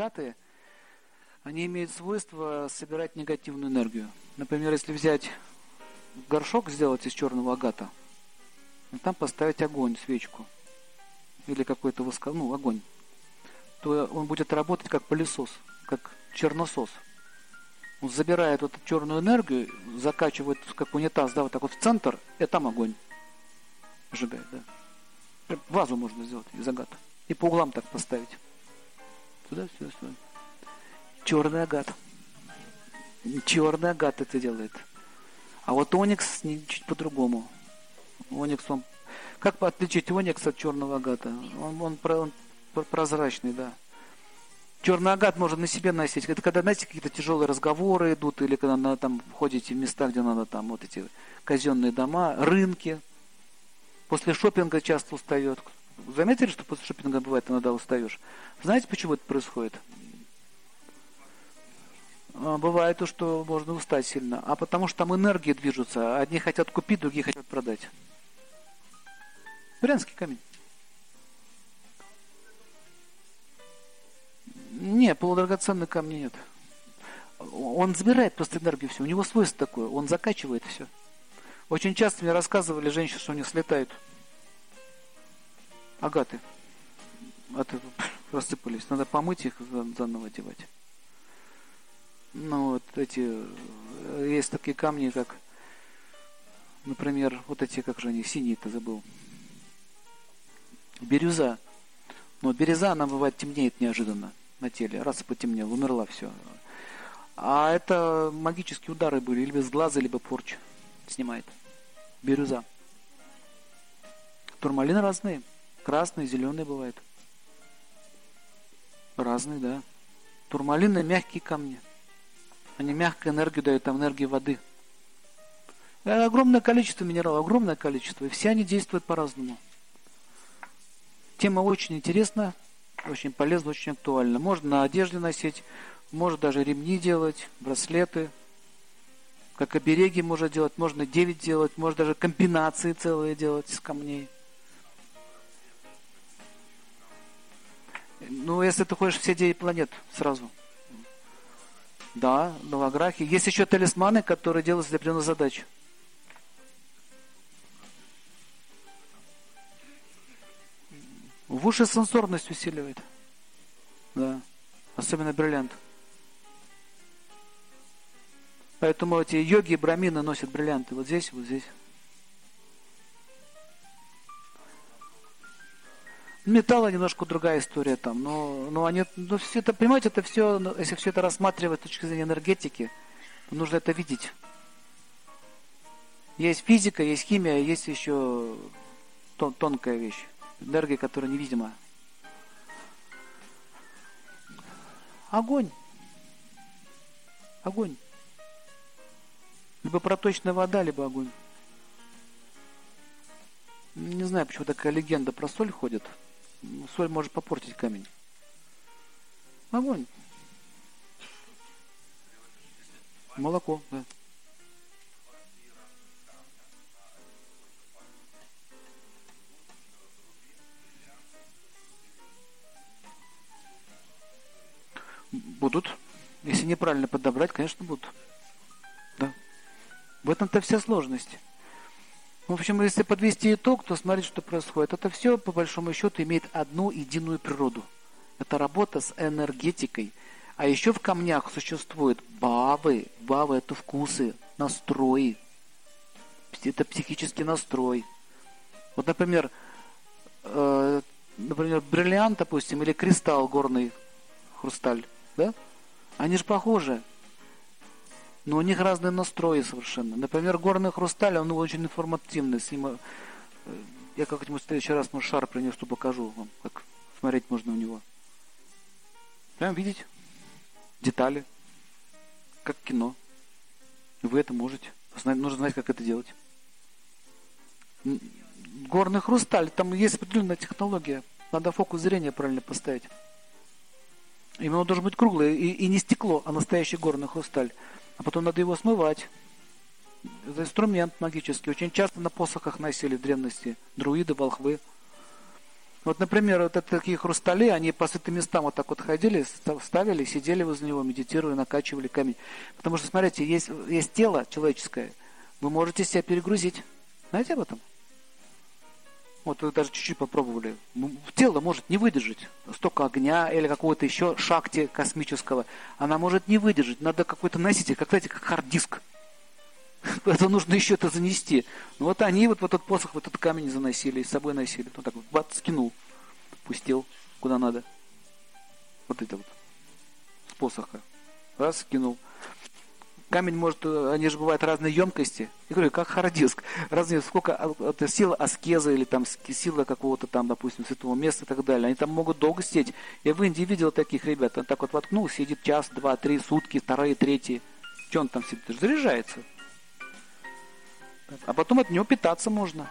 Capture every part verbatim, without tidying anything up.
агаты, они имеют свойство собирать негативную энергию. Например, если взять горшок, сделать из черного агата, и там поставить огонь, свечку, или какой-то воск... ну, огонь, то он будет работать как пылесос, как черносос. Он забирает вот эту черную энергию, закачивает как унитаз, да, вот так вот в центр, и там огонь сжигает, да. Вазу можно сделать из агата. И по углам так поставить. Сюда, сюда, сюда. Черный агат. Черный агат это делает. А вот оникс чуть по-другому. Оникс, он... Как отличить оникс от черного агата? Он, он, он прозрачный, да. Черный агат можно на себе носить. Это когда, знаете, какие-то тяжелые разговоры идут, или когда на, там ходите в места, где надо там вот эти казенные дома, рынки. После шопинга часто устает. Заметили, что после шопинга бывает иногда устаешь? Знаете, почему это происходит? Бывает то, что можно устать сильно. А потому что там энергии движутся. Одни хотят купить, другие хотят продать. Брянский камень. Не, полудрагоценных камней нет. Он забирает просто энергию всю. У него свойство такое. Он закачивает все. Очень часто мне рассказывали женщины, что у них слетают агаты. Агаты рассыпались. Надо помыть их, заново одевать. Ну, вот эти... Есть такие камни, как... Например, вот эти, как же они, синие-то забыл. Бирюза. Но бирюза, она бывает темнеет неожиданно. На теле. Раз и потемнело, умерла все. А это магические удары были. Либо с глаза, либо порча снимает. Бирюза. Турмалины разные. Красные, зеленые бывают. Разные, да. Турмалины мягкие камни. Они мягкую энергию дают, там энергии воды. Это огромное количество минералов, огромное количество. И все они действуют по-разному. Тема очень интересна. Очень полезно, очень актуально. Можно на одежде носить, можно даже ремни делать, браслеты. Как обереги можно делать, можно девять делать, можно даже комбинации целые делать из камней. Ну, если ты хочешь все девять планет сразу. Да, новограхи. Есть еще талисманы, которые делаются для определенных задач. В уши сенсорность усиливает. Да. Особенно бриллиант. Поэтому эти йоги и брамины носят бриллианты. Вот здесь, вот здесь. Металла немножко другая история там. Но, но они, ну, все это, понимаете, это все, если все это рассматривать с точки зрения энергетики, нужно это видеть. Есть физика, есть химия, есть еще тон, тонкая вещь. Энергия, которая невидима. Огонь. Огонь. Либо проточная вода, либо огонь. Не знаю, почему такая легенда про соль ходит. Соль может попортить камень. Огонь. Молоко, да. Будут. Если неправильно подобрать, конечно, будут. Да. В этом-то вся сложность. В общем, если подвести итог, то смотреть, что происходит. Это все, по большому счету, имеет одну единую природу. Это работа с энергетикой. А еще в камнях существуют бавы. Бавы – это вкусы, настрои. Это психический настрой. Вот, например, э, например, бриллиант, допустим, или кристалл горный хрусталь. Да? Они же похожи, но у них разные настрои совершенно. Например, горный хрусталь, он очень информативный. С ним я как-нибудь в следующий раз ну, шар принесу, покажу вам, как смотреть можно в него. Прям видеть детали, как кино. Вы это можете. Нужно знать, как это делать. Горный хрусталь, там есть определенная технология. Надо фокус зрения правильно поставить. Именно он должен быть круглый и, и не стекло, а настоящий горный хрусталь. А потом надо его смывать. Это инструмент магический. Очень часто на посохах носили в древности друиды, волхвы. Вот, например, вот это такие хрустали, они по святым местам вот так вот ходили, ставили, сидели возле него, медитировали, накачивали камень. Потому что, смотрите, есть, есть тело человеческое, вы можете себя перегрузить. Знаете об этом? Вот вы даже чуть-чуть попробовали. Тело может не выдержать столько огня или какого-то еще шакти космического. Она может не выдержать. Надо какой-то носитель, как, знаете, как хард-диск. Это нужно еще это занести. Ну, вот они вот в этот посох, в этот камень заносили, с собой носили. Вот так вот, бац, скинул, пустил, куда надо. Вот это вот, с посоха. Раз, скинул. Камень может, они же бывают разные емкости. Я говорю, как хард-диск. Разные, сколько, это сила аскеза или там сила какого-то там, допустим, святого места и так далее. Они там могут долго сидеть. Я в Индии видел таких ребят. Он так вот воткнул, сидит час, два, три, сутки, вторые, третьи. Че он там сидит? Это же заряжается. А потом от него питаться можно.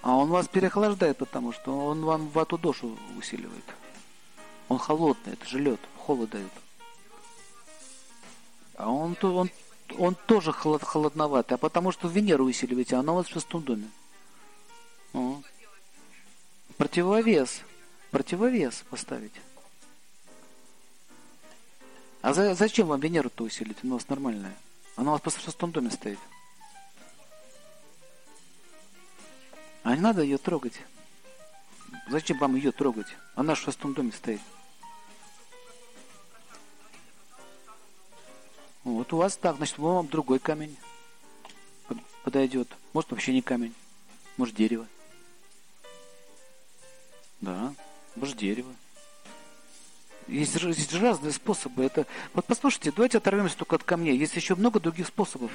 А он вас переохлаждает, потому что он вам вату дошу усиливает. Он холодный, это же лед, холод дает. А он, он, он тоже холод, холодноватый, а потому что Венеру усиливаете, а она у вас в шестом доме. О. Противовес. Противовес поставить. А за, зачем вам Венеру-то усилить? Она у вас нормальная. Она у вас просто в шестом доме стоит. А не надо ее трогать. Зачем вам ее трогать? Она в шестом доме стоит. Вот у вас так. Значит, вам другой камень подойдет. Может, вообще не камень. Может, дерево. Да, может, дерево. Есть, есть разные способы. Это... Вот послушайте, давайте оторвемся только от камней. Есть еще много других способов.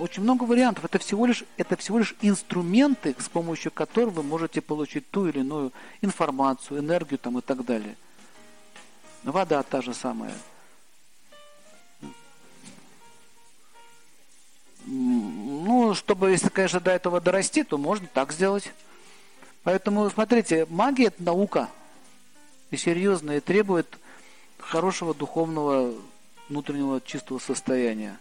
Очень много вариантов. Это всего лишь, это всего лишь инструменты, с помощью которых вы можете получить ту или иную информацию, энергию там, и так далее. Вода та же самая. Ну, чтобы, если, конечно, до этого дорасти, то можно так сделать. Поэтому, смотрите, магия – это наука. И серьезная, и требует хорошего духовного внутреннего чистого состояния.